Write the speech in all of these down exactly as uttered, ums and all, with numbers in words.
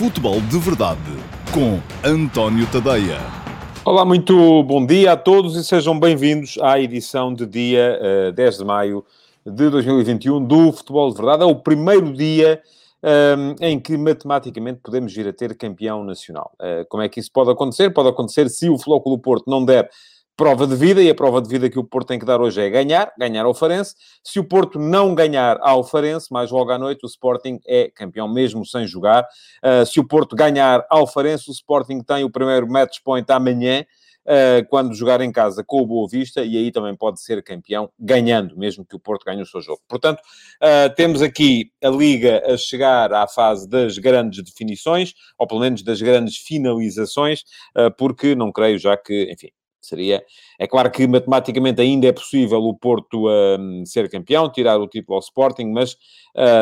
Futebol de Verdade, com António Tadeia. Olá, muito bom dia a todos e sejam bem-vindos à edição de dia uh, dez de maio de dois mil e vinte e um do Futebol de Verdade. É o primeiro dia um, em que matematicamente podemos vir a ter campeão nacional. Uh, como é que isso pode acontecer? Pode acontecer se o Futebol Clube do Porto não der prova de vida, e a prova de vida que o Porto tem que dar hoje é ganhar, ganhar ao Farense. Se o Porto não ganhar ao Farense, mais logo à noite, o Sporting é campeão mesmo sem jogar. Uh, se o Porto ganhar ao Farense, o Sporting tem o primeiro match point amanhã, uh, quando jogar em casa com o Boa Vista, e aí também pode ser campeão ganhando, mesmo que o Porto ganhe o seu jogo. Portanto, uh, temos aqui a Liga a chegar à fase das grandes definições, ou pelo menos das grandes finalizações, uh, porque não creio já que, enfim, seria... É claro que matematicamente ainda é possível o Porto um, ser campeão, tirar o título ao Sporting, mas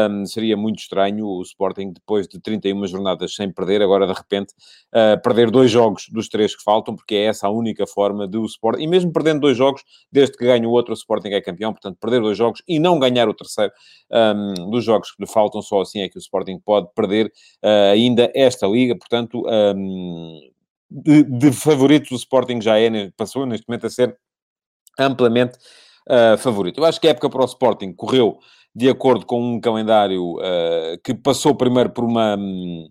um, seria muito estranho o Sporting, depois de trinta e uma jornadas sem perder, agora de repente uh, perder dois jogos dos três que faltam, porque é essa a única forma do Sporting. E mesmo perdendo dois jogos, desde que ganhe o outro, o Sporting é campeão. Portanto, perder dois jogos e não ganhar o terceiro um, dos jogos que lhe faltam, só assim é que o Sporting pode perder uh, ainda esta Liga. Portanto... Um, De, de favoritos, o Sporting já é, passou neste momento a ser amplamente uh, favorito. Eu acho que a época para o Sporting correu de acordo com um calendário uh, que passou primeiro por uma... Um,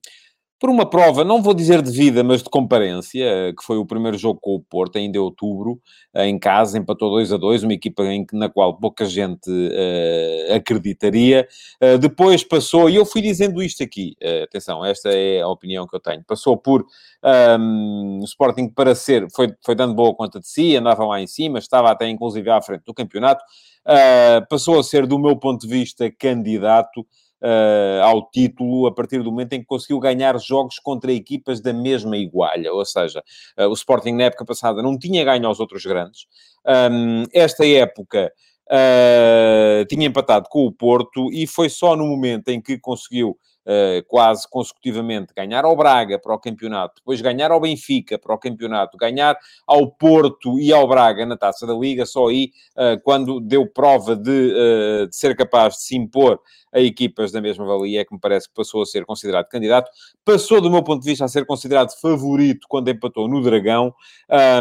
Por uma prova, não vou dizer de vida, mas de comparência, que foi o primeiro jogo com o Porto, ainda em outubro, em casa, empatou dois a dois, uma equipa em, na qual pouca gente uh, acreditaria. Uh, depois passou, e eu fui dizendo isto aqui, uh, atenção, esta é a opinião que eu tenho, passou por um, Sporting para ser, foi, foi dando boa conta de si, andava lá em cima, estava até inclusive à frente do campeonato, uh, passou a ser, do meu ponto de vista, candidato Uh, ao título a partir do momento em que conseguiu ganhar jogos contra equipas da mesma igualha, ou seja, uh, o Sporting na época passada não tinha ganho aos outros grandes, um, esta época uh, tinha empatado com o Porto e foi só no momento em que conseguiu Uh, quase consecutivamente ganhar ao Braga para o campeonato, depois ganhar ao Benfica para o campeonato, ganhar ao Porto e ao Braga na Taça da Liga, só aí uh, quando deu prova de, uh, de ser capaz de se impor a equipas da mesma valia, é que me parece que passou a ser considerado candidato. Passou, do meu ponto de vista, a ser considerado favorito quando empatou no Dragão,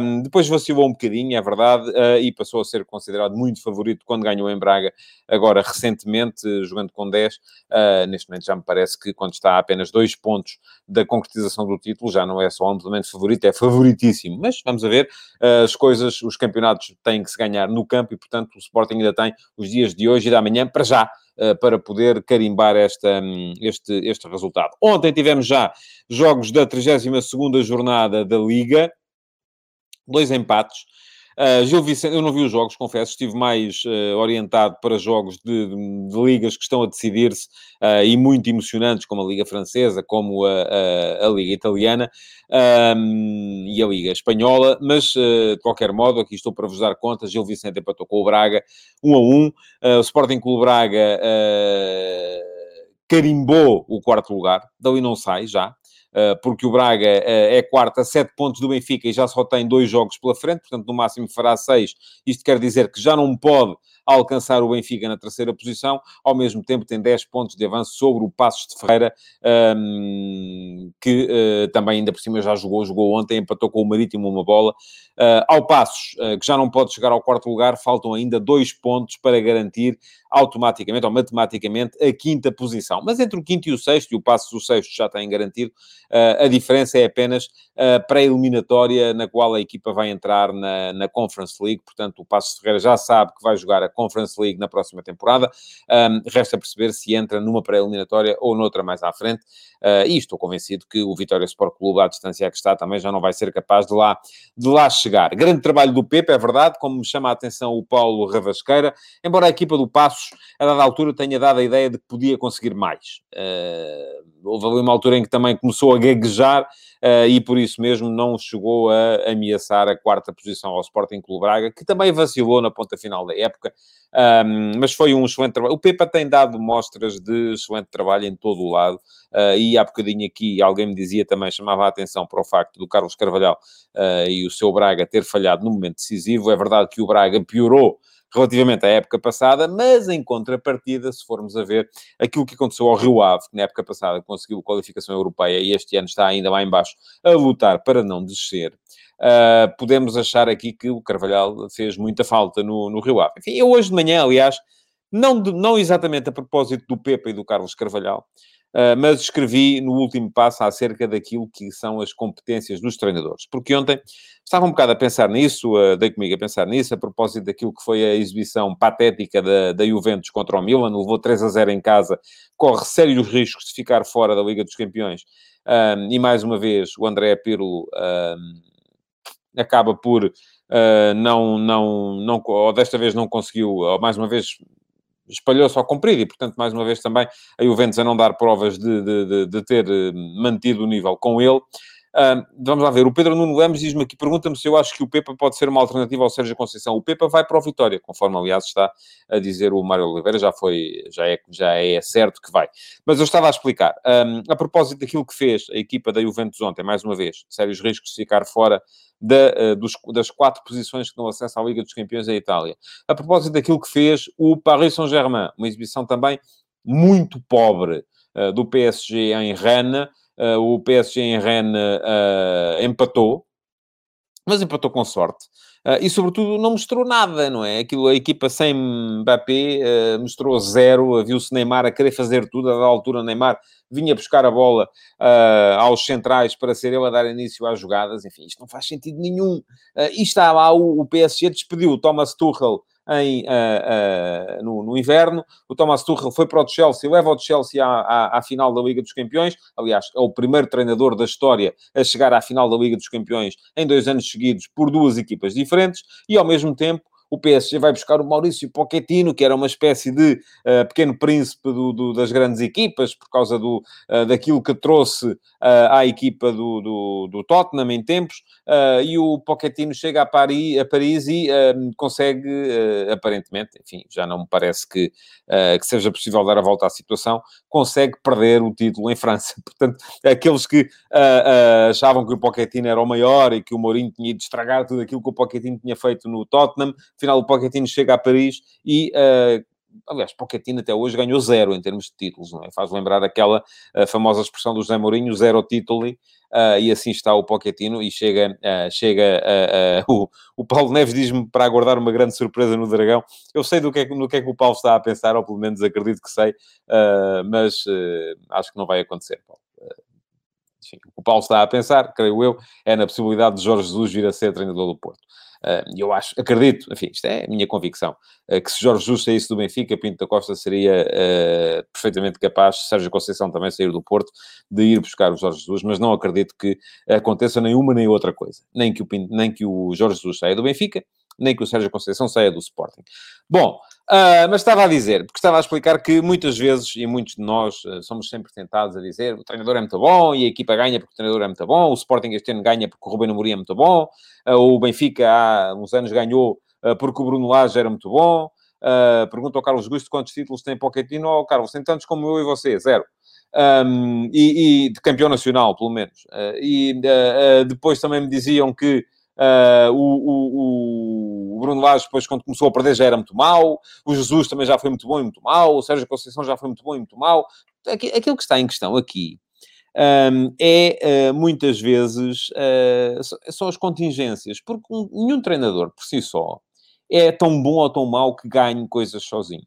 um, depois vacilou um bocadinho, é verdade, uh, e passou a ser considerado muito favorito quando ganhou em Braga, agora recentemente, jogando com dez, uh, neste momento já me parece que quando está a apenas dois pontos da concretização do título, já não é só amplamente favorito, é favoritíssimo. Mas vamos a ver, as coisas, os campeonatos têm que se ganhar no campo e, portanto, o Sporting ainda tem os dias de hoje e da manhã para já, para poder carimbar esta, este, este resultado. Ontem tivemos já jogos da trigésima segunda jornada da Liga, dois empates. Uh, Gil Vicente, eu não vi os jogos, confesso, estive mais uh, orientado para jogos de, de, de ligas que estão a decidir-se uh, e muito emocionantes, como a Liga Francesa, como a, a, a Liga Italiana um, e a Liga Espanhola, mas uh, de qualquer modo, aqui estou para vos dar conta, Gil Vicente empatou com o Braga um a um, uh, o Sporting Clube Braga uh, carimbou o quarto lugar, dali não sai já. Porque o Braga é quarto a sete pontos do Benfica e já só tem dois jogos pela frente, portanto no máximo fará seis. Isto quer dizer que já não pode alcançar o Benfica na terceira posição, ao mesmo tempo tem dez pontos de avanço sobre o Passos de Ferreira, um, que uh, também ainda por cima já jogou, jogou ontem, empatou com o Marítimo uma bola. Uh, ao Passos, uh, que já não pode chegar ao quarto lugar, faltam ainda dois pontos para garantir automaticamente ou matematicamente a quinta posição. Mas entre o quinto e o sexto, e o Passos o sexto já tem garantido, Uh, a diferença é apenas a pré-eliminatória na qual a equipa vai entrar na, na Conference League, portanto o Passos de Ferreira já sabe que vai jogar a Conference League na próxima temporada, um, resta perceber se entra numa pré-eliminatória ou noutra mais à frente, uh, e estou convencido que o Vitória Sport Clube, à distância que está, também já não vai ser capaz de lá, de lá chegar. Grande trabalho do Pepe, é verdade, como me chama a atenção o Paulo Ravasqueira, embora a equipa do Passos, a dada altura, tenha dado a ideia de que podia conseguir mais. Uh, houve ali uma altura em que também começou a gaguejar uh, e por isso mesmo não chegou a ameaçar a quarta posição ao Sporting Clube Braga, que também vacilou na ponta final da época, um, mas foi um excelente trabalho. O Pepa tem dado mostras de excelente trabalho em todo o lado, uh, e há bocadinho aqui alguém me dizia também, chamava a atenção para o facto do Carlos Carvalhal uh, e o seu Braga ter falhado no momento decisivo. É verdade que o Braga piorou relativamente à época passada, mas em contrapartida, se formos a ver aquilo que aconteceu ao Rio Ave, que na época passada conseguiu qualificação europeia e este ano está ainda lá em baixo a lutar para não descer, uh, podemos achar aqui que o Carvalhal fez muita falta no, no Rio Ave. Enfim, eu hoje de manhã, aliás, não, de, não exatamente a propósito do Pepa e do Carlos Carvalhal, Uh, mas escrevi no último passo acerca daquilo que são as competências dos treinadores. Porque ontem estava um bocado a pensar nisso, uh, dei comigo a pensar nisso, a propósito daquilo que foi a exibição patética da, da Juventus contra o Milan, levou três a zero em casa, corre sérios riscos de ficar fora da Liga dos Campeões. Uh, e mais uma vez o André Pirlo uh, acaba por uh, não, não, não, ou desta vez não conseguiu, ou mais uma vez... espalhou-se ao comprido e, portanto, mais uma vez também a Juventus a não dar provas de, de, de, de ter mantido o nível com ele. Uh, vamos lá ver. O Pedro Nuno Lemos diz-me aqui, pergunta-me se eu acho que o Pepa pode ser uma alternativa ao Sérgio Conceição. O Pepa vai para o Vitória, conforme, aliás, está a dizer o Mário Oliveira. Já foi, já é, já é certo que vai. Mas eu estava a explicar. Um, a propósito daquilo que fez a equipa da Juventus ontem, mais uma vez, sérios riscos de ficar fora Da, uh, dos, das quatro posições que dão acesso à Liga dos Campeões da Itália. A propósito daquilo que fez o Paris Saint Germain, uma exibição também muito pobre uh, do P S G em Rennes. Uh, o P S G em Rennes uh, empatou, mas empatou com sorte. Uh, e, sobretudo, não mostrou nada, não é? Aquilo, a equipa sem Mbappé uh, mostrou zero, viu-se Neymar a querer fazer tudo, a da altura Neymar vinha buscar a bola uh, aos centrais para ser ele a dar início às jogadas. Enfim, isto não faz sentido nenhum. Uh, e está lá, o, o P S G despediu o Thomas Tuchel em, uh, uh, no, no inverno. O Thomas Tuchel foi para o Chelsea, leva o Chelsea à, à, à final da Liga dos Campeões. Aliás, é o primeiro treinador da história a chegar à final da Liga dos Campeões em dois anos seguidos por duas equipas diferentes. E, ao mesmo tempo, o P S G vai buscar o Maurício Pochettino, que era uma espécie de uh, pequeno príncipe do, do, das grandes equipas, por causa do, uh, daquilo que trouxe uh, à equipa do, do, do Tottenham em tempos, uh, e o Pochettino chega a Paris, a Paris e uh, consegue, uh, aparentemente, enfim, já não me parece que, uh, que seja possível dar a volta à situação, consegue perder o título em França. Portanto, aqueles que uh, uh, achavam que o Pochettino era o maior e que o Mourinho tinha de estragar tudo aquilo que o Pochettino tinha feito no Tottenham, afinal, o Pochettino chega a Paris e, uh, aliás, Pochettino até hoje ganhou zero em termos de títulos, não é? Faz lembrar aquela uh, famosa expressão do Zé Mourinho, zero título, uh, e assim está o Pochettino e chega, uh, chega uh, uh, o, o Paulo Neves diz-me para aguardar uma grande surpresa no Dragão. Eu sei do que é, no que é que o Paulo está a pensar, ou pelo menos acredito que sei, uh, mas uh, acho que não vai acontecer, Paulo. Uh, enfim, o Paulo está a pensar, creio eu, é na possibilidade de Jorge Jesus vir a ser treinador do Porto. Eu acho, acredito, enfim, isto é a minha convicção, que se Jorge Jesus saísse do Benfica, Pinto da Costa seria uh, perfeitamente capaz, Sérgio Conceição também sair do Porto, de ir buscar o Jorge Jesus, mas não acredito que aconteça nem uma nem outra coisa. Nem que o, Pinto, nem que o Jorge Jesus saia do Benfica, nem que o Sérgio Conceição saia do Sporting. Bom, uh, mas estava a dizer, porque estava a explicar que muitas vezes, e muitos de nós uh, somos sempre tentados a dizer, o treinador é muito bom, e a equipa ganha porque o treinador é muito bom, o Sporting este ano ganha porque o Rúben Amorim é muito bom, uh, o Benfica há uns anos ganhou uh, porque o Bruno Lage era muito bom. Uh, pergunto ao Carlos Gusto quantos títulos tem Pochettino. Oh, Carlos, tem tantos como eu e você, zero. Um, e, e de campeão nacional, pelo menos. Uh, e uh, uh, depois também me diziam que Uh, o, o, o Bruno Lage, depois, quando começou a perder, já era muito mau. O Jesus também já foi muito bom e muito mau. O Sérgio Conceição já foi muito bom e muito mau. Aquilo que está em questão aqui um, é, uh, muitas vezes, uh, são as contingências. Porque nenhum treinador, por si só, é tão bom ou tão mau que ganhe coisas sozinho.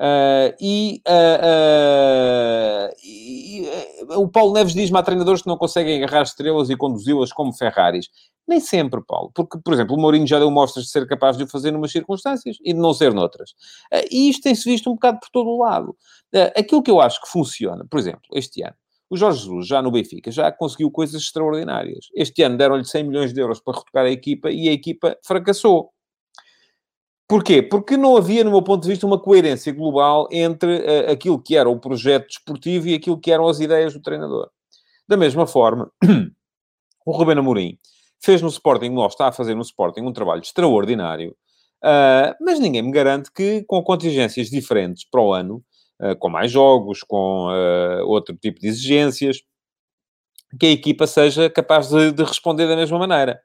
Uh, e, uh, uh, e uh, o Paulo Neves diz-me, há treinadores que não conseguem agarrar estrelas e conduzi-las como Ferraris. Nem sempre, Paulo, porque, por exemplo, o Mourinho já deu mostras de ser capaz de o fazer numas circunstâncias e de não ser noutras. Uh, e isto tem-se visto um bocado por todo o lado. Uh, aquilo que eu acho que funciona, por exemplo, este ano, o Jorge Jesus, já no Benfica, já conseguiu coisas extraordinárias. Este ano deram-lhe cem milhões de euros para retocar a equipa e a equipa fracassou. Porquê? Porque não havia, no meu ponto de vista, uma coerência global entre uh, aquilo que era o projeto desportivo e aquilo que eram as ideias do treinador. Da mesma forma, o Rúben Amorim fez no Sporting, ou está a fazer no Sporting, um trabalho extraordinário, uh, mas ninguém me garante que, com contingências diferentes para o ano, uh, com mais jogos, com uh, outro tipo de exigências, que a equipa seja capaz de, de responder da mesma maneira.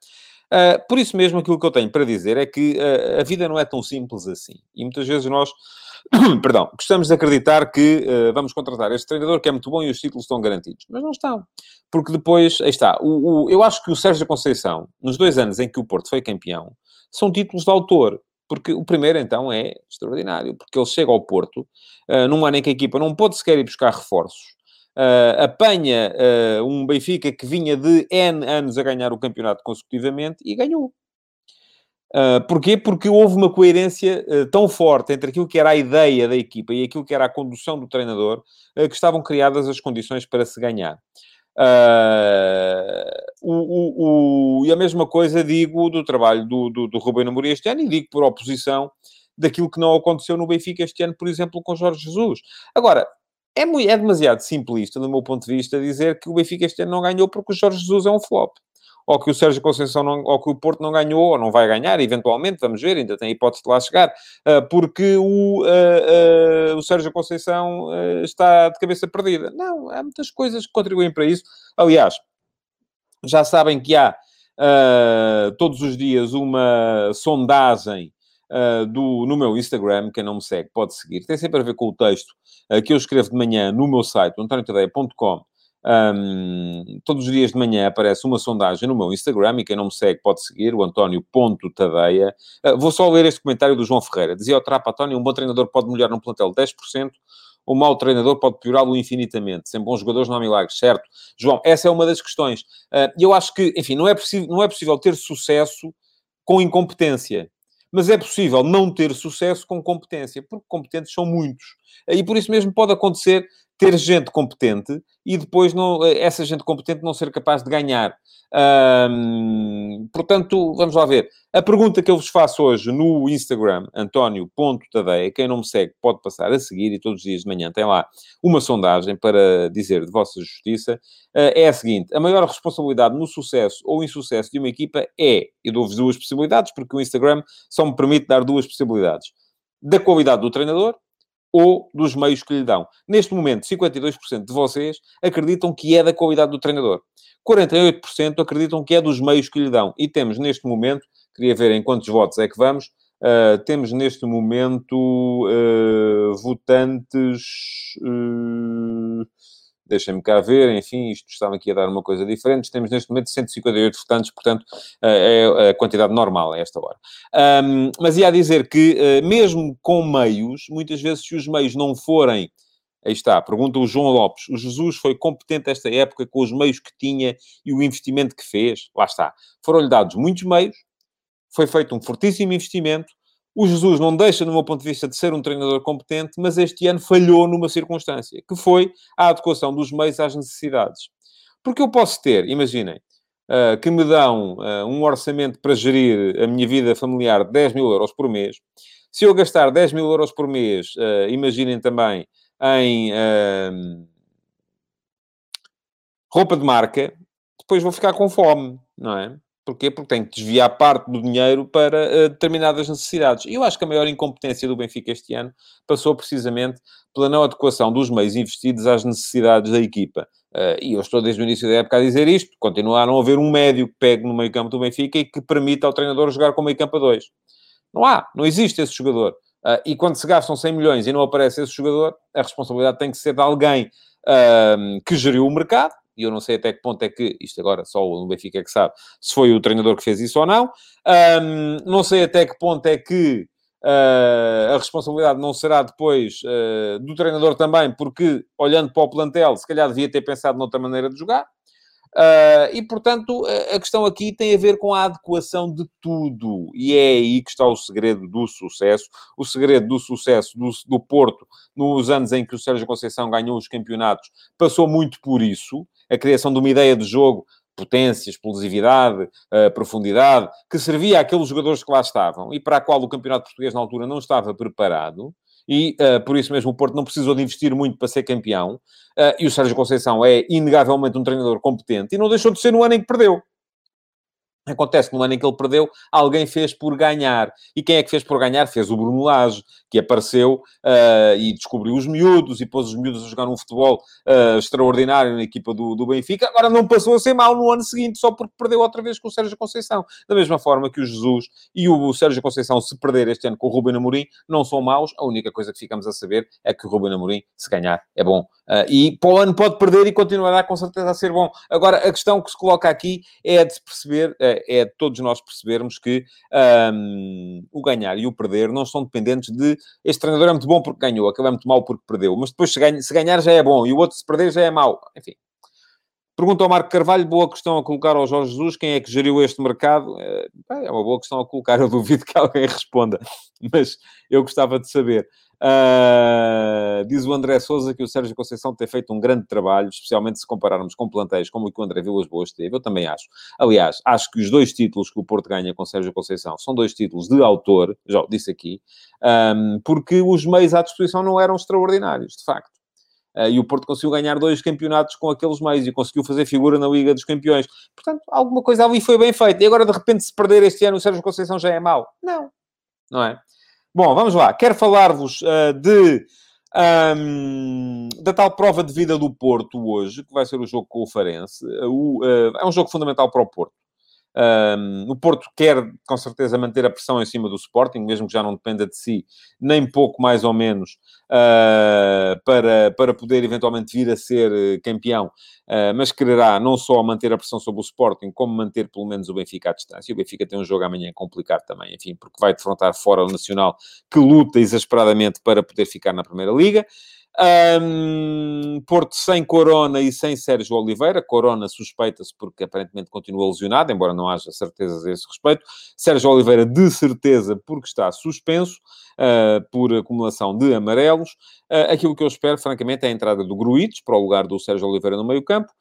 Uh, por isso mesmo, aquilo que eu tenho para dizer é que uh, a vida não é tão simples assim. E muitas vezes nós, perdão, gostamos de acreditar que uh, vamos contratar este treinador que é muito bom e os títulos estão garantidos. Mas não estão. Porque depois, aí está, o, o, eu acho que o Sérgio Conceição, nos dois anos em que o Porto foi campeão, são títulos de autor. Porque o primeiro, então, é extraordinário. Porque ele chega ao Porto, uh, num ano em que a equipa não pôde sequer ir buscar reforços, Uh, apanha uh, um Benfica que vinha de N anos a ganhar o campeonato consecutivamente e ganhou. Uh, porquê? Porque houve uma coerência uh, tão forte entre aquilo que era a ideia da equipa e aquilo que era a condução do treinador, uh, que estavam criadas as condições para se ganhar. Uh, o, o, o, e a mesma coisa digo do trabalho do, do, do Rúben Amorim este ano, e digo por oposição daquilo que não aconteceu no Benfica este ano, por exemplo, com Jorge Jesus. Agora, É, muito, é demasiado simplista, do meu ponto de vista, dizer que o Benfica este ano não ganhou porque o Jorge Jesus é um flop. Ou que o Sérgio Conceição, não, ou que o Porto não ganhou, ou não vai ganhar, eventualmente, vamos ver, ainda tem a hipótese de lá chegar, porque o, uh, uh, o Sérgio Conceição uh, está de cabeça perdida. Não, há muitas coisas que contribuem para isso. Aliás, já sabem que há uh, todos os dias uma sondagem Uh, do, no meu Instagram, quem não me segue pode seguir, tem sempre a ver com o texto uh, que eu escrevo de manhã no meu site antonio tadeia ponto com. Um, todos os dias de manhã aparece uma sondagem no meu Instagram, e quem não me segue pode seguir, o antonio ponto tadeia. Uh, vou só ler este comentário do João Ferreira. Dizia o Trapa António: um bom treinador pode melhorar um plantel dez por cento, um mau treinador pode piorá-lo infinitamente. Sem bons jogadores não há milagres, certo? João, essa é uma das questões. Uh, eu acho que, enfim, não é, não é possível ter sucesso com incompetência. Mas é possível não ter sucesso com competência, porque competentes são muitos. E por isso mesmo pode acontecer ter gente competente e depois não, essa gente competente não ser capaz de ganhar. Hum, portanto, vamos lá ver. A pergunta que eu vos faço hoje no Instagram, antonio ponto tadeia, quem não me segue pode passar a seguir, e todos os dias de manhã tem lá uma sondagem para dizer de vossa justiça, é a seguinte: a maior responsabilidade no sucesso ou insucesso de uma equipa é, eu dou-vos duas possibilidades, porque o Instagram só me permite dar duas possibilidades, da qualidade do treinador ou dos meios que lhe dão. Neste momento, cinquenta e dois por cento de vocês acreditam que é da qualidade do treinador. quarenta e oito por cento acreditam que é dos meios que lhe dão. E temos neste momento, queria ver em quantos votos é que vamos, uh, temos neste momento uh, votantes... Uh, Deixem-me cá ver, enfim, isto estava aqui a dar uma coisa diferente. Temos neste momento cento e cinquenta e oito votantes, portanto, é a quantidade normal a esta hora. Um, mas ia dizer que, mesmo com meios, muitas vezes, se os meios não forem... Aí está, pergunta o João Lopes. O Jesus foi competente esta época com os meios que tinha e o investimento que fez? Lá está. Foram-lhe dados muitos meios, foi feito um fortíssimo investimento. O Jesus não deixa, do meu ponto de vista, de ser um treinador competente, mas este ano falhou numa circunstância, que foi a adequação dos meios às necessidades. Porque eu posso ter, imaginem, uh, que me dão uh, um orçamento para gerir a minha vida familiar de dez mil euros por mês. Se eu gastar dez mil euros por mês, uh, imaginem também, em uh, roupa de marca, depois vou ficar com fome, não é? Porquê? Porque tem que desviar parte do dinheiro para uh, determinadas necessidades. E eu acho que a maior incompetência do Benfica este ano passou precisamente pela não adequação dos meios investidos às necessidades da equipa. Uh, e eu estou desde o início da época a dizer isto. Continua a não haver um médio que pegue no meio-campo do Benfica e que permita ao treinador jogar com meio-campo a dois. Não há. Não existe esse jogador. Uh, e quando se gastam cem milhões e não aparece esse jogador, a responsabilidade tem que ser de alguém uh, que geriu o mercado. E eu não sei até que ponto é que, isto agora só o Benfica é que sabe, se foi o treinador que fez isso ou não. Um, não sei até que ponto é que uh, a responsabilidade não será depois uh, do treinador também, porque, olhando para o plantel, se calhar devia ter pensado noutra maneira de jogar. Uh, e, portanto, a questão aqui tem a ver com a adequação de tudo. E é aí que está o segredo do sucesso. O segredo do sucesso do, do Porto, nos anos em que o Sérgio Conceição ganhou os campeonatos, passou muito por isso. A criação de uma ideia de jogo, potência, explosividade, uh, profundidade, que servia àqueles jogadores que lá estavam e para a qual o campeonato português, na altura, não estava preparado. E, uh, por isso mesmo, o Porto não precisou de investir muito para ser campeão. Uh, e o Sérgio Conceição é, inegavelmente, um treinador competente. E não deixou de ser no ano em que perdeu. Acontece que no ano em que ele perdeu, alguém fez por ganhar. E quem é que fez por ganhar? Fez o Bruno Lage, que apareceu uh, e descobriu os miúdos, e pôs os miúdos a jogar um futebol uh, extraordinário na equipa do, do Benfica. Agora não passou a ser mal no ano seguinte, só porque perdeu outra vez com o Sérgio Conceição. Da mesma forma que o Jesus e o Sérgio Conceição, se perder este ano com o Rúben Amorim, não são maus. A única coisa que ficamos a saber é que o Rúben Amorim, se ganhar, é bom. Uh, e para o ano pode perder e continuará com certeza a ser bom. Agora, a questão que se coloca aqui é de se perceber... Uh, é de todos nós percebermos que um, o ganhar e o perder não estão dependentes de... Este treinador é muito bom porque ganhou, aquele é muito mau porque perdeu. Mas depois, se ganhar, se ganhar já é bom e o outro, se perder, já é mau. Enfim. Pergunta ao Marco Carvalho, boa questão a colocar ao Jorge Jesus, quem é que geriu este mercado? É uma boa questão a colocar, eu duvido que alguém responda, mas eu gostava de saber. Uh, diz o André Sousa que o Sérgio Conceição tem feito um grande trabalho, especialmente se compararmos com plantéis como o que o André Vilas Boas teve, eu também acho. Aliás, acho que os dois títulos que o Porto ganha com o Sérgio Conceição são dois títulos de autor, já o disse aqui, um, porque os meios à disposição não eram extraordinários, de facto. Uh, e o Porto conseguiu ganhar dois campeonatos com aqueles meios e conseguiu fazer figura na Liga dos Campeões. Portanto, alguma coisa ali foi bem feita. E agora, de repente, se perder este ano, o Sérgio Conceição já é mau? Não. Não é? Bom, vamos lá. Quero falar-vos uh, de... Um, da tal prova de vida do Porto hoje, que vai ser o jogo com o Farense. Uh, uh, é um jogo fundamental para o Porto. Um, o Porto quer, com certeza, manter a pressão em cima do Sporting, mesmo que já não dependa de si, nem pouco mais ou menos, uh, para, para poder eventualmente vir a ser campeão, uh, mas quererá não só manter a pressão sobre o Sporting, como manter pelo menos o Benfica à distância. E o Benfica tem um jogo amanhã complicado também, enfim, porque vai defrontar fora o Nacional, que luta exasperadamente para poder ficar na Primeira Liga. Um, Porto sem Corona e sem Sérgio Oliveira. Corona suspeita-se porque aparentemente continua lesionado, embora não haja certezas a esse respeito. Sérgio Oliveira de certeza porque está suspenso uh, por acumulação de amarelos. Uh, aquilo que eu espero, francamente, é a entrada do Gruites para o lugar do Sérgio Oliveira no meio-campo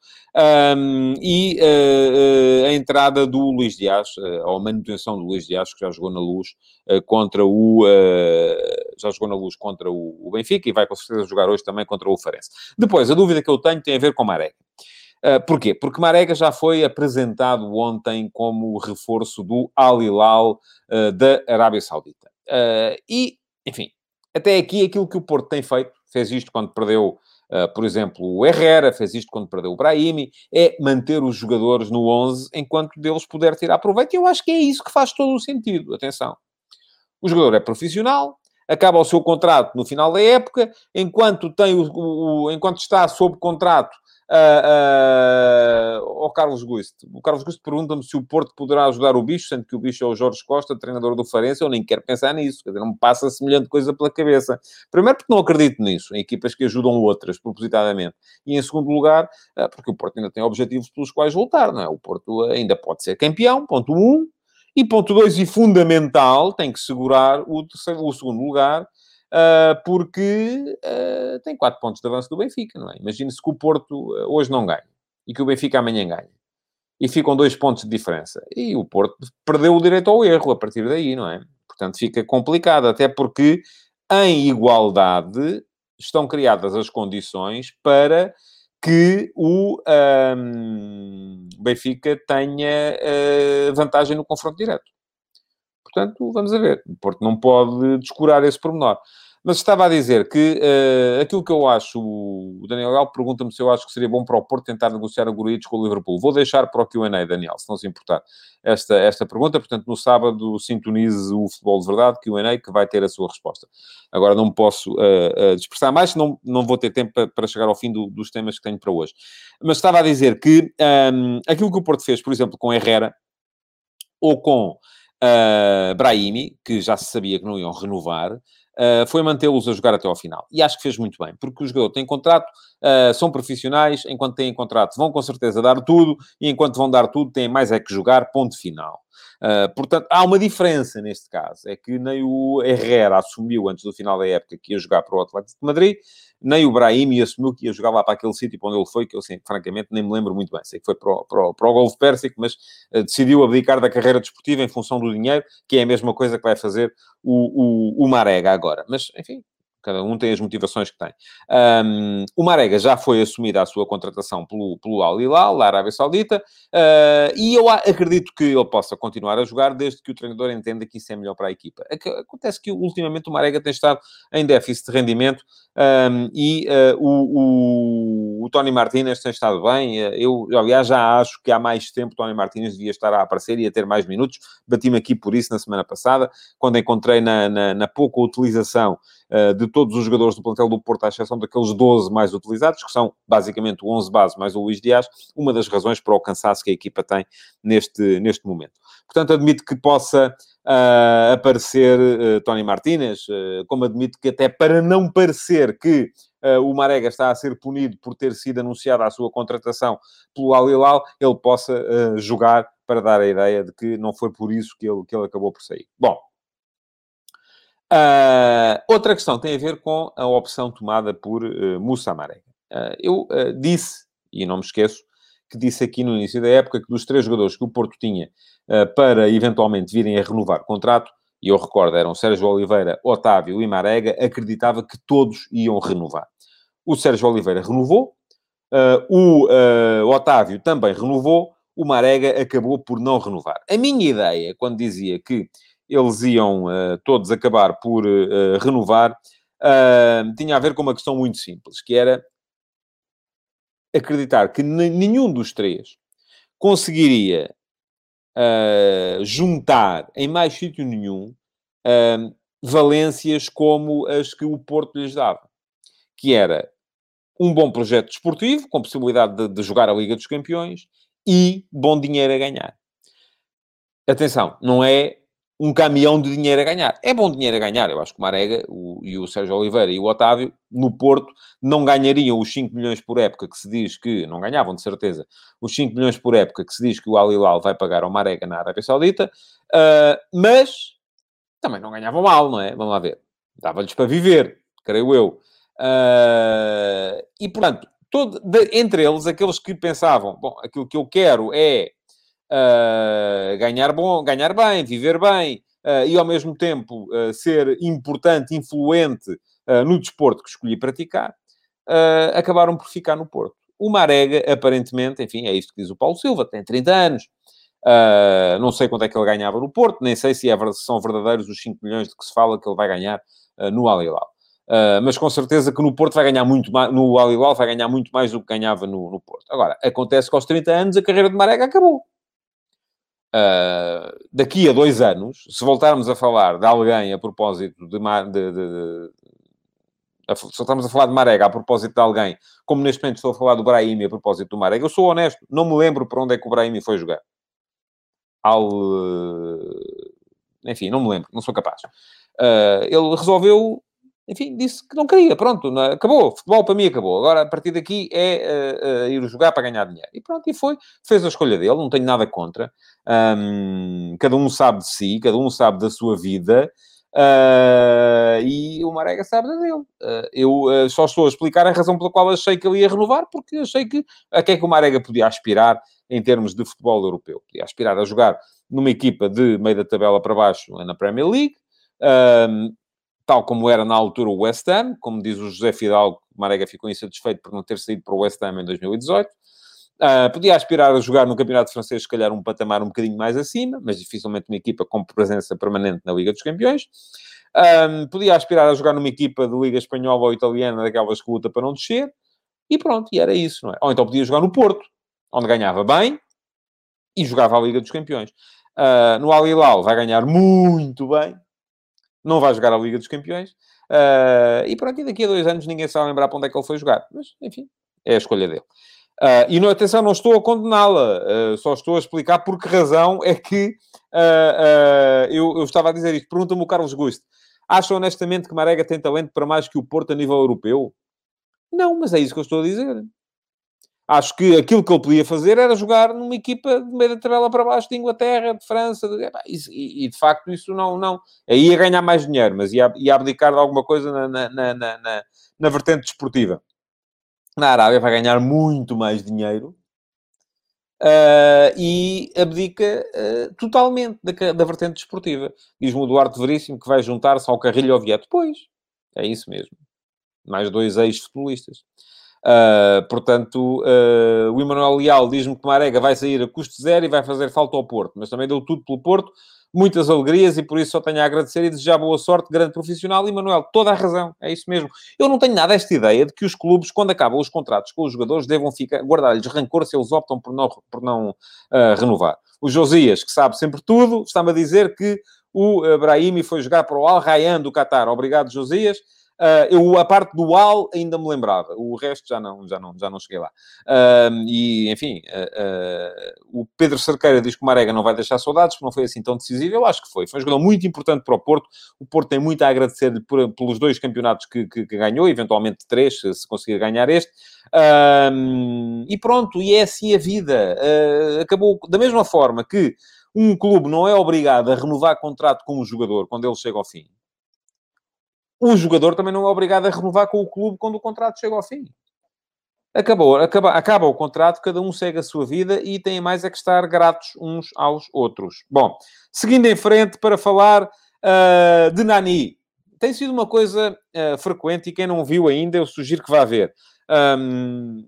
um, e uh, uh, a entrada do Luis Díaz, uh, ou a manutenção do Luis Díaz, que já jogou na Luz uh, contra o... Uh, já jogou na Luz contra o, o Benfica e vai com certeza jogar hoje também contra o Farense. Depois, a dúvida que eu tenho tem a ver com Marega. Uh, porquê? Porque Marega já foi apresentado ontem como reforço do Al-Hilal uh, da Arábia Saudita. Uh, e, enfim, até aqui aquilo que o Porto tem feito, fez isto quando perdeu, uh, por exemplo, o Herrera, fez isto quando perdeu o Brahimi, é manter os jogadores no onze enquanto deles puder tirar proveito. E eu acho que é isso que faz todo o sentido. Atenção. O jogador é profissional, acaba o seu contrato no final da época, enquanto, tem o, o, enquanto está sob contrato, uh, uh, ao Carlos Gusto. O Carlos Gusto pergunta-me se o Porto poderá ajudar o bicho, sendo que o bicho é o Jorge Costa, treinador do Farense. Eu nem quero pensar nisso, quer dizer, não me passa semelhante coisa pela cabeça. Primeiro, porque não acredito nisso, em equipas que ajudam outras, propositadamente. E em segundo lugar, uh, porque o Porto ainda tem objetivos pelos quais lutar, não é? O Porto ainda pode ser campeão, ponto um. E ponto dois, e fundamental, tem que segurar o, terceiro, o segundo lugar, uh, porque uh, tem quatro pontos de avanço do Benfica, não é? Imagine-se que o Porto uh, hoje não ganha, e que o Benfica amanhã ganha. E ficam dois pontos de diferença. E o Porto perdeu o direito ao erro a partir daí, não é? Portanto, fica complicado, até porque, em igualdade, estão criadas as condições para... que o um, Benfica tenha uh, vantagem no confronto direto. Portanto, vamos a ver. O Porto não pode descurar esse pormenor. Mas estava a dizer que uh, aquilo que eu acho... O Daniel Gal pergunta-me se eu acho que seria bom para o Porto tentar negociar o Gruites com o Liverpool. Vou deixar para o Q and A, Daniel, se não se importar, esta, esta pergunta. Portanto, no sábado, sintonize o Futebol de Verdade, Q and A, que vai ter a sua resposta. Agora não posso uh, uh, dispersar mais, senão não vou ter tempo para, para chegar ao fim do, dos temas que tenho para hoje. Mas estava a dizer que um, aquilo que o Porto fez, por exemplo, com Herrera ou com uh, Brahimi, que já se sabia que não iam renovar, Uh, foi mantê-los a jogar até ao final. E acho que fez muito bem, porque o jogador tem contrato, uh, são profissionais, enquanto têm contrato vão com certeza dar tudo, e enquanto vão dar tudo têm mais é que jogar, ponto final. Uh, portanto, há uma diferença neste caso, é que nem o Herrera assumiu antes do final da época que ia jogar para o Atlético de Madrid, nem o Brahimi assumiu que ia jogar lá para aquele sítio para onde ele foi, que eu, assim, francamente, nem me lembro muito bem. Sei que foi para o, para o, para o Golfo Pérsico, mas uh, decidiu abdicar da carreira desportiva em função do dinheiro, que é a mesma coisa que vai fazer o, o, o Marega agora. Mas, enfim, Cada um tem as motivações que tem. Um, o Marega já foi assumida a sua contratação pelo, pelo Al-Hilal, da Arábia Saudita, uh, e eu acredito que ele possa continuar a jogar desde que o treinador entenda que isso é melhor para a equipa. Acontece que, ultimamente, o Marega tem estado em déficit de rendimento um, e uh, o, o, o Toni Martínez tem estado bem. Eu, aliás, já acho que há mais tempo o Toni Martínez devia estar a aparecer e a ter mais minutos. Bati-me aqui por isso na semana passada, quando encontrei na, na, na pouca utilização uh, de todos os jogadores do plantel do Porto, à exceção daqueles doze mais utilizados, que são basicamente o onze base mais o Luis Díaz, uma das razões para o cansaço que a equipa tem neste, neste momento. Portanto, admito que possa uh, aparecer uh, Toni Martínez, uh, como admito que até para não parecer que uh, o Marega está a ser punido por ter sido anunciada a sua contratação pelo Al-Hilal, ele possa uh, jogar para dar a ideia de que não foi por isso que ele, que ele acabou por sair. Bom, Uh, outra questão tem a ver com a opção tomada por uh, Moussa Marega. Uh, eu uh, disse, e não me esqueço, que disse aqui no início da época que dos três jogadores que o Porto tinha uh, para eventualmente virem a renovar o contrato, e eu recordo, eram Sérgio Oliveira, Otávio e Marega, acreditava que todos iam renovar. O Sérgio Oliveira renovou, uh, o uh, Otávio também renovou, o Marega acabou por não renovar. A minha ideia, quando dizia que eles iam uh, todos acabar por uh, renovar, uh, tinha a ver com uma questão muito simples, que era acreditar que n- nenhum dos três conseguiria uh, juntar em mais sítio nenhum uh, valências como as que o Porto lhes dava, que era um bom projeto desportivo, com possibilidade de, de jogar a Liga dos Campeões, e bom dinheiro a ganhar. Atenção, não é um caminhão de dinheiro a ganhar. É bom dinheiro a ganhar. Eu acho que o Marega o, e o Sérgio Oliveira e o Otávio, no Porto, não ganhariam os cinco milhões por época que se diz que... Não ganhavam, de certeza. Os cinco milhões por época que se diz que o Al-Hilal vai pagar ao Marega na Arábia Saudita. Uh, mas também não ganhavam mal, não é? Vamos lá ver. Dava-lhes para viver, creio eu. Uh, e, portanto, todo, de, entre eles, aqueles que pensavam... Bom, aquilo que eu quero é... Uh, ganhar bom, ganhar bem, viver bem uh, e ao mesmo tempo uh, ser importante, influente uh, no desporto que escolhi praticar, uh, acabaram por ficar no Porto. O Marega, aparentemente, enfim, é isto que diz o Paulo Silva, tem trinta anos, uh, não sei quanto é que ele ganhava no Porto, nem sei se, é, se são verdadeiros os cinco milhões de que se fala que ele vai ganhar uh, no Al-Hilal. Uh, mas com certeza que no Porto vai ganhar muito mais, no Al-Hilal vai ganhar muito mais do que ganhava no, no Porto. Agora, acontece que aos trinta anos a carreira de Marega acabou. Uh, daqui a dois anos, se voltarmos a falar de alguém a propósito de... de, de, de a, se voltarmos a falar de Marega a propósito de alguém, como neste momento estou a falar do Brahimi a propósito do Marega, eu sou honesto, não me lembro para onde é que o Brahimi foi jogar. Ao, enfim, não me lembro, não sou capaz. Uh, ele resolveu... Enfim, disse que não queria, pronto, não, acabou, futebol para mim acabou, agora a partir daqui é uh, uh, ir jogar para ganhar dinheiro. E pronto, e foi, fez a escolha dele, não tenho nada contra, um, cada um sabe de si, cada um sabe da sua vida, uh, e o Marega sabe da dele. Uh, eu uh, só estou a explicar a razão pela qual achei que ele ia renovar, porque achei que, a que é que o Marega podia aspirar em termos de futebol europeu. Podia aspirar a jogar numa equipa de meio da tabela para baixo na Premier League, um, tal como era na altura o West Ham, como diz o José Fidalgo, o Marega ficou insatisfeito por não ter saído para o West Ham em dois mil e dezoito. Uh, podia aspirar a jogar no Campeonato Francês, se calhar um patamar um bocadinho mais acima, mas dificilmente uma equipa com presença permanente na Liga dos Campeões. Uh, podia aspirar a jogar numa equipa de Liga Espanhola ou Italiana, daquelas que luta para não descer. E pronto, e era isso, não é? Ou então podia jogar no Porto, onde ganhava bem e jogava a Liga dos Campeões. Uh, no Al-Hilal vai ganhar muito bem. Não vai jogar a Liga dos Campeões. Uh, e pronto, e daqui a dois anos ninguém se vai lembrar para onde é que ele foi jogar. Mas, enfim, é a escolha dele. Uh, e, não, atenção, não estou a condená-la. Uh, só estou a explicar por que razão é que uh, uh, eu, eu estava a dizer isto. Pergunta-me o Carlos Gusto. Acha honestamente que Marega tem talento para mais que o Porto a nível europeu? Não, mas é isso que eu estou a dizer. Acho que aquilo que ele podia fazer era jogar numa equipa de meio da tabela para baixo, de Inglaterra, de França, de... E, e de facto isso não... não. Aí ia ganhar mais dinheiro, mas ia, ia abdicar de alguma coisa na, na, na, na, na vertente desportiva. Na Arábia vai ganhar muito mais dinheiro uh, e abdica uh, totalmente da, da vertente desportiva. Diz-me o Duarte Veríssimo que vai juntar-se ao Carrilho Oviedo. Pois, É isso mesmo. Mais dois ex-futebolistas. Uh, portanto, uh, o Emanuel Leal diz-me que Marega vai sair a custo zero e vai fazer falta ao Porto. Mas também deu tudo pelo Porto. Muitas alegrias e por isso só tenho a agradecer e desejar boa sorte, grande profissional. E, Manuel, toda a razão. É isso mesmo. Eu não tenho nada esta ideia de que os clubes, quando acabam os contratos com os jogadores, devam ficar, guardar-lhes rancor se eles optam por não, por não uh, renovar. O Josias, que sabe sempre tudo, está-me a dizer que o Brahimi foi jogar para o Al-Hilal do Qatar. Obrigado, Josias. Uh, eu, a parte do Al ainda me lembrava. O resto já não, já não, já não cheguei lá. Uh, e, enfim, uh, uh, o Pedro Cerqueira diz que o Marega não vai deixar saudades, porque não foi assim tão decisivo. Eu acho que foi. Foi um jogador muito importante para o Porto. O Porto tem muito a agradecer-lhe por, pelos dois campeonatos que, que, que ganhou, eventualmente três, se conseguir ganhar este. Uh, e pronto, e é assim a vida. Uh, acabou da mesma forma que um clube não é obrigado a renovar contrato com um jogador quando ele chega ao fim. O jogador também não é obrigado a renovar com o clube quando o contrato chega ao fim. Acabou, acaba, acaba o contrato, cada um segue a sua vida e tem mais é que estar gratos uns aos outros. Bom, seguindo em frente para falar uh, de Nani. Tem sido uma coisa uh, frequente e quem não viu ainda, eu sugiro que vá ver. Um,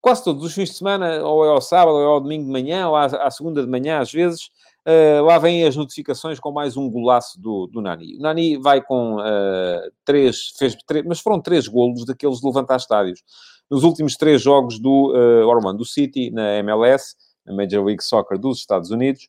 quase todos os fins de semana, ou é ao sábado, ou é ao domingo de manhã, ou à, à segunda de manhã, às vezes... Uh, lá vêm as notificações com mais um golaço do, do Nani. O Nani vai com uh, três, fez três, mas foram três golos daqueles de levantar estádios. Nos últimos três jogos do uh, Orlando City, na M L S, na Major League Soccer dos Estados Unidos.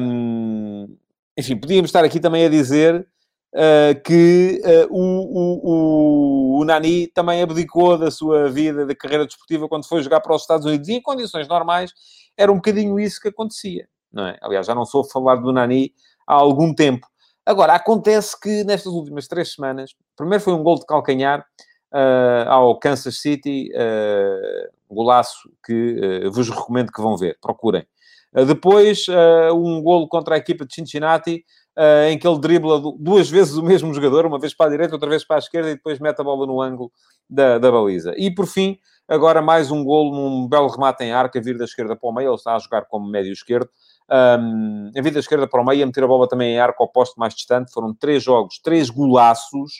Um, enfim, podíamos estar aqui também a dizer uh, que uh, o, o, o, o Nani também abdicou da sua vida, da carreira desportiva, quando foi jogar para os Estados Unidos. E em condições normais, era um bocadinho isso que acontecia. Não é? Aliás, já não sou a falar do Nani há algum tempo. Agora, acontece que nestas últimas três semanas, primeiro foi um gol de calcanhar uh, ao Kansas City, uh, golaço que uh, vos recomendo que vão ver, procurem. Uh, depois, uh, um golo contra a equipa de Cincinnati, uh, em que ele dribla duas vezes o mesmo jogador, uma vez para a direita, outra vez para a esquerda, e depois mete a bola no ângulo da, da baliza. E, por fim, agora mais um golo num belo remate em arco, a vir da esquerda para o meio, ele está a jogar como médio esquerdo, Um, a vida esquerda para o meio, a meter a bola também em arco oposto mais distante. Foram três jogos, três golaços.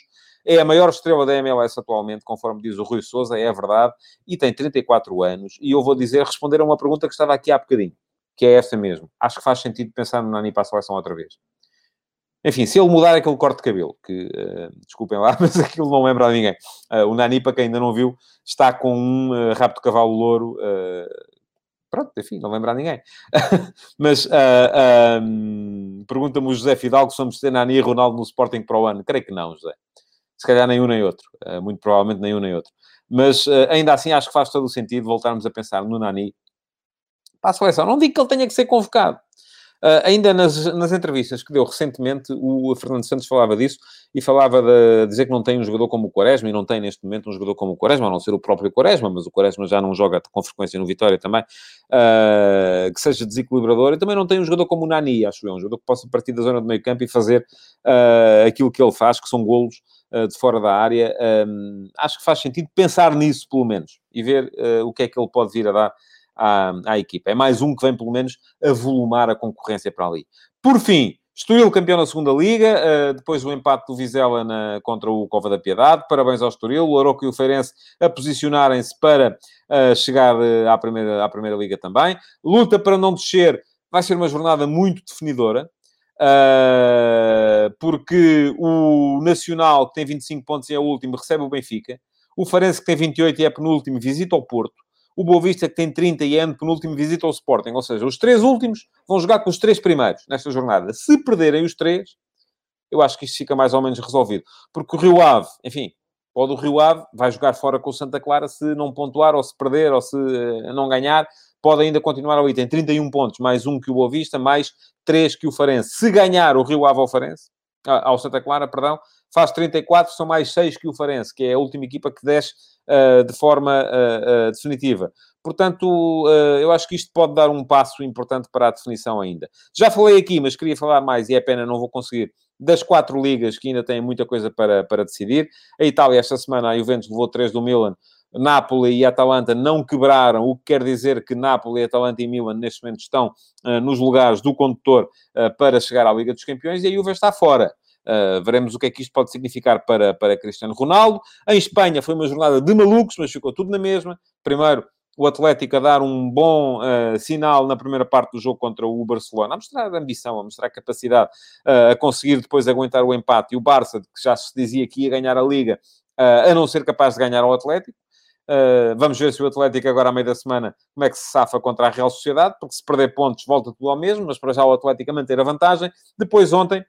É a maior estrela da M L S atualmente, conforme diz o Rui Sousa, é a verdade. E tem trinta e quatro anos. E eu vou dizer, responder a uma pergunta que estava aqui há bocadinho, que é esta mesmo. Acho que faz sentido pensar no Nani para a seleção outra vez. Enfim, se ele mudar aquele corte de cabelo, que, uh, desculpem lá, mas aquilo não lembra a ninguém. Uh, o Nani, para quem ainda não viu, está com um uh, rabo de cavalo louro... Uh, Pronto, enfim, não lembrar ninguém. Mas uh, uh, pergunta-me o José Fidalgo se vamos ter Nani e Ronaldo no Sporting para o ano. Creio que não, José. Se calhar nem um nem outro. Uh, muito provavelmente nem um nem outro. Mas uh, ainda assim acho que faz todo o sentido voltarmos a pensar no Nani para a seleção. Não digo que ele tenha que ser convocado. Uh, ainda nas, nas entrevistas que deu recentemente, o Fernando Santos falava disso e falava de dizer que não tem um jogador como o Quaresma, e não tem neste momento um jogador como o Quaresma, a não ser o próprio Quaresma, mas o Quaresma já não joga com frequência no Vitória também, uh, que seja desequilibrador, e também não tem um jogador como o Nani, acho eu, um jogador que possa partir da zona do meio campo e fazer uh, aquilo que ele faz, que são golos uh, de fora da área. Um, acho que faz sentido pensar nisso, pelo menos, e ver uh, o que é que ele pode vir a dar À, à equipa. É mais um que vem, pelo menos, a volumar a concorrência para ali. Por fim, Estoril campeão na segunda Liga, uh, depois do empate do Vizela na, contra o Cova da Piedade. Parabéns ao Estoril. O Arouca e o Farense a posicionarem-se para uh, chegar uh, à, primeira, à primeira Liga também. Luta para não descer. Vai ser uma jornada muito definidora, uh, porque o Nacional, que tem vinte e cinco pontos e é o último, recebe o Benfica. O Farense, que tem vinte e oito e é penúltimo, visita o Porto. O Boa Vista, que tem trinta e é no penúltimo, visita o Sporting. Ou seja, os três últimos vão jogar com os três primeiros nesta jornada. Se perderem os três, eu acho que isto fica mais ou menos resolvido. Porque o Rio Ave, enfim, pode o Rio Ave, vai jogar fora com o Santa Clara se não pontuar, ou se perder, ou se uh, não ganhar. Pode ainda continuar ali. Tem trinta e um pontos, mais um que o Boa Vista, mais três que o Farense. Se ganhar o Rio Ave ao Farense, ao Santa Clara, perdão, faz trinta e quatro, são mais seis que o Farense, que é a última equipa que desce uh, de forma uh, uh, definitiva. Portanto, uh, eu acho que isto pode dar um passo importante para a definição ainda. Já falei aqui, mas queria falar mais, e é pena, não vou conseguir, das quatro ligas que ainda têm muita coisa para, para decidir. A Itália, esta semana, a Juventus levou três do Milan. Nápoles e Atalanta não quebraram, o que quer dizer que Nápoles, Atalanta e Milan neste momento estão uh, nos lugares do condutor uh, para chegar à Liga dos Campeões, e a Juve está fora. Uh, veremos o que é que isto pode significar para, para Cristiano Ronaldo. Em Espanha foi uma jornada de malucos, mas ficou tudo na mesma. Primeiro, o Atlético a dar um bom uh, sinal na primeira parte do jogo contra o Barcelona, a mostrar a ambição, a mostrar a capacidade, uh, a conseguir depois aguentar o empate. E o Barça, que já se dizia que ia ganhar a Liga, uh, a não ser capaz de ganhar ao Atlético. Uh, vamos ver se o Atlético agora, à meia da semana, como é que se safa contra a Real Sociedade, porque se perder pontos volta tudo ao mesmo, mas para já o Atlético a manter a vantagem. Depois, ontem,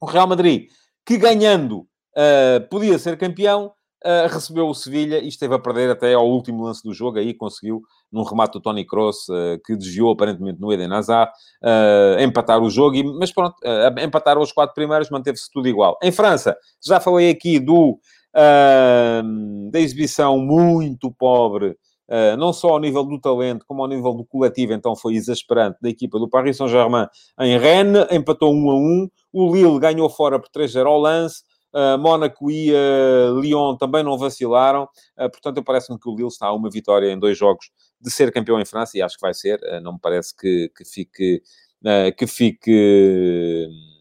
o Real Madrid, que ganhando uh, podia ser campeão, uh, recebeu o Sevilha e esteve a perder até ao último lance do jogo. Aí conseguiu, num remate do Toni Kroos, uh, que desviou aparentemente no Eden Hazard, uh, empatar o jogo. E, mas pronto, uh, empataram os quatro primeiros, manteve-se tudo igual. Em França, já falei aqui do... Uh, da exibição muito pobre, uh, não só ao nível do talento, como ao nível do coletivo, então foi exasperante, da equipa do Paris Saint Germain em Rennes, empatou um a um, o Lille ganhou fora por três a zero ao lance, uh, Mónaco e uh, Lyon também não vacilaram, uh, portanto parece-me que o Lille está a uma vitória em dois jogos de ser campeão em França, e acho que vai ser, uh, não me parece que, que fique... Uh, que fique uh,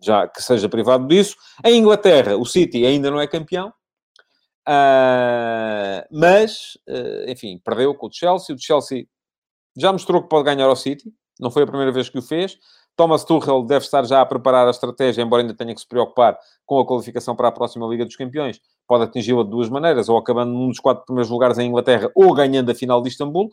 já que seja privado disso. Em Inglaterra, o City ainda não é campeão, uh, mas, uh, enfim, perdeu com o Chelsea. O Chelsea já mostrou que pode ganhar ao City, não foi a primeira vez que o fez. Thomas Tuchel deve estar já a preparar a estratégia, embora ainda tenha que se preocupar com a qualificação para a próxima Liga dos Campeões. Pode atingi-la de duas maneiras, ou acabando num dos quatro primeiros lugares em Inglaterra, ou ganhando a final de Istambul,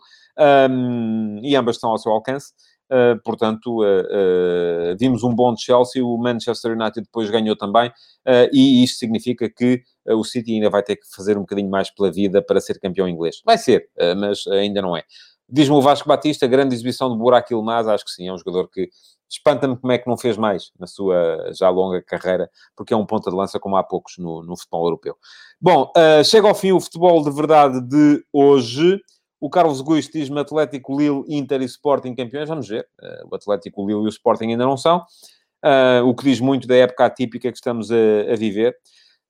um, e ambas estão ao seu alcance. Uh, portanto, uh, uh, vimos um bom de Chelsea, o Manchester United depois ganhou também, uh, e isto significa que uh, o City ainda vai ter que fazer um bocadinho mais pela vida para ser campeão inglês. Vai ser, uh, mas ainda não é. Diz-me o Vasco Batista, grande exibição de Burak Yılmaz, acho que sim, é um jogador que espanta-me como é que não fez mais na sua já longa carreira, porque é um ponta de lança como há poucos no, no futebol europeu. Bom, uh, chega ao fim o Futebol de Verdade de hoje. O Carlos Gusto diz-me Atlético, Lille, Inter e Sporting campeões. Vamos ver. O Atlético, o Lille e o Sporting ainda não são. O que diz muito da época atípica que estamos a viver.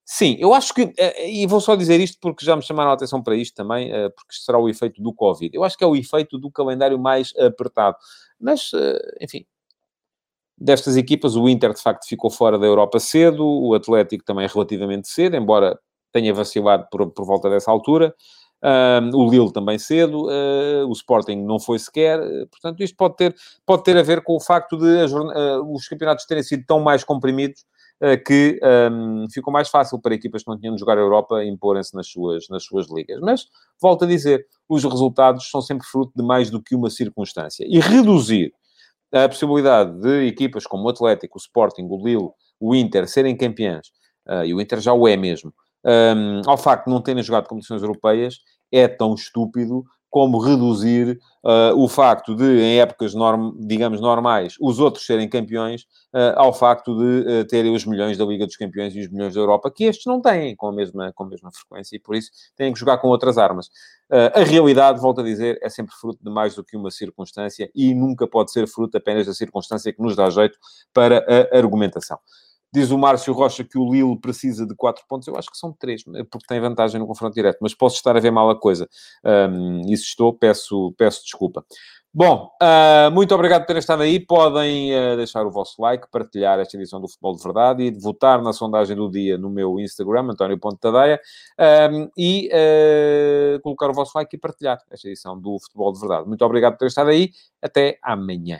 Sim, eu acho que... E vou só dizer isto porque já me chamaram a atenção para isto também, porque será o efeito do Covid. Eu acho que é o efeito do calendário mais apertado. Mas, enfim... Destas equipas, o Inter, de facto, ficou fora da Europa cedo. O Atlético também relativamente cedo, embora tenha vacilado por, por volta dessa altura. Um, o Lille também cedo, uh, o Sporting não foi sequer, portanto isto pode ter, pode ter a ver com o facto de a jornada, uh, os campeonatos terem sido tão mais comprimidos uh, que um, ficou mais fácil para equipas que não tinham de jogar a Europa imporem-se nas suas, nas suas ligas. Mas, volto a dizer, os resultados são sempre fruto de mais do que uma circunstância. E reduzir a possibilidade de equipas como o Atlético, o Sporting, o Lille, o Inter serem campeãs, uh, e o Inter já o é mesmo, um, ao facto de não terem jogado competições europeias, é tão estúpido como reduzir uh, o facto de, em épocas, norm, digamos, normais, os outros serem campeões, uh, ao facto de uh, terem os milhões da Liga dos Campeões e os milhões da Europa, que estes não têm com a mesma, com a mesma frequência, e por isso têm que jogar com outras armas. Uh, a realidade, volto a dizer, é sempre fruto de mais do que uma circunstância e nunca pode ser fruto apenas da circunstância que nos dá jeito para a argumentação. Diz o Márcio Rocha que o Lille precisa de quatro pontos. Eu acho que são três, porque tem vantagem no confronto direto. Mas posso estar a ver mal a coisa. Um, e se estou, peço, peço desculpa. Bom, uh, muito obrigado por terem estado aí. Podem uh, deixar o vosso like, partilhar esta edição do Futebol de Verdade e votar na sondagem do dia no meu Instagram, António ponto Tadeia, um, e uh, colocar o vosso like e partilhar esta edição do Futebol de Verdade. Muito obrigado por terem estado aí. Até amanhã.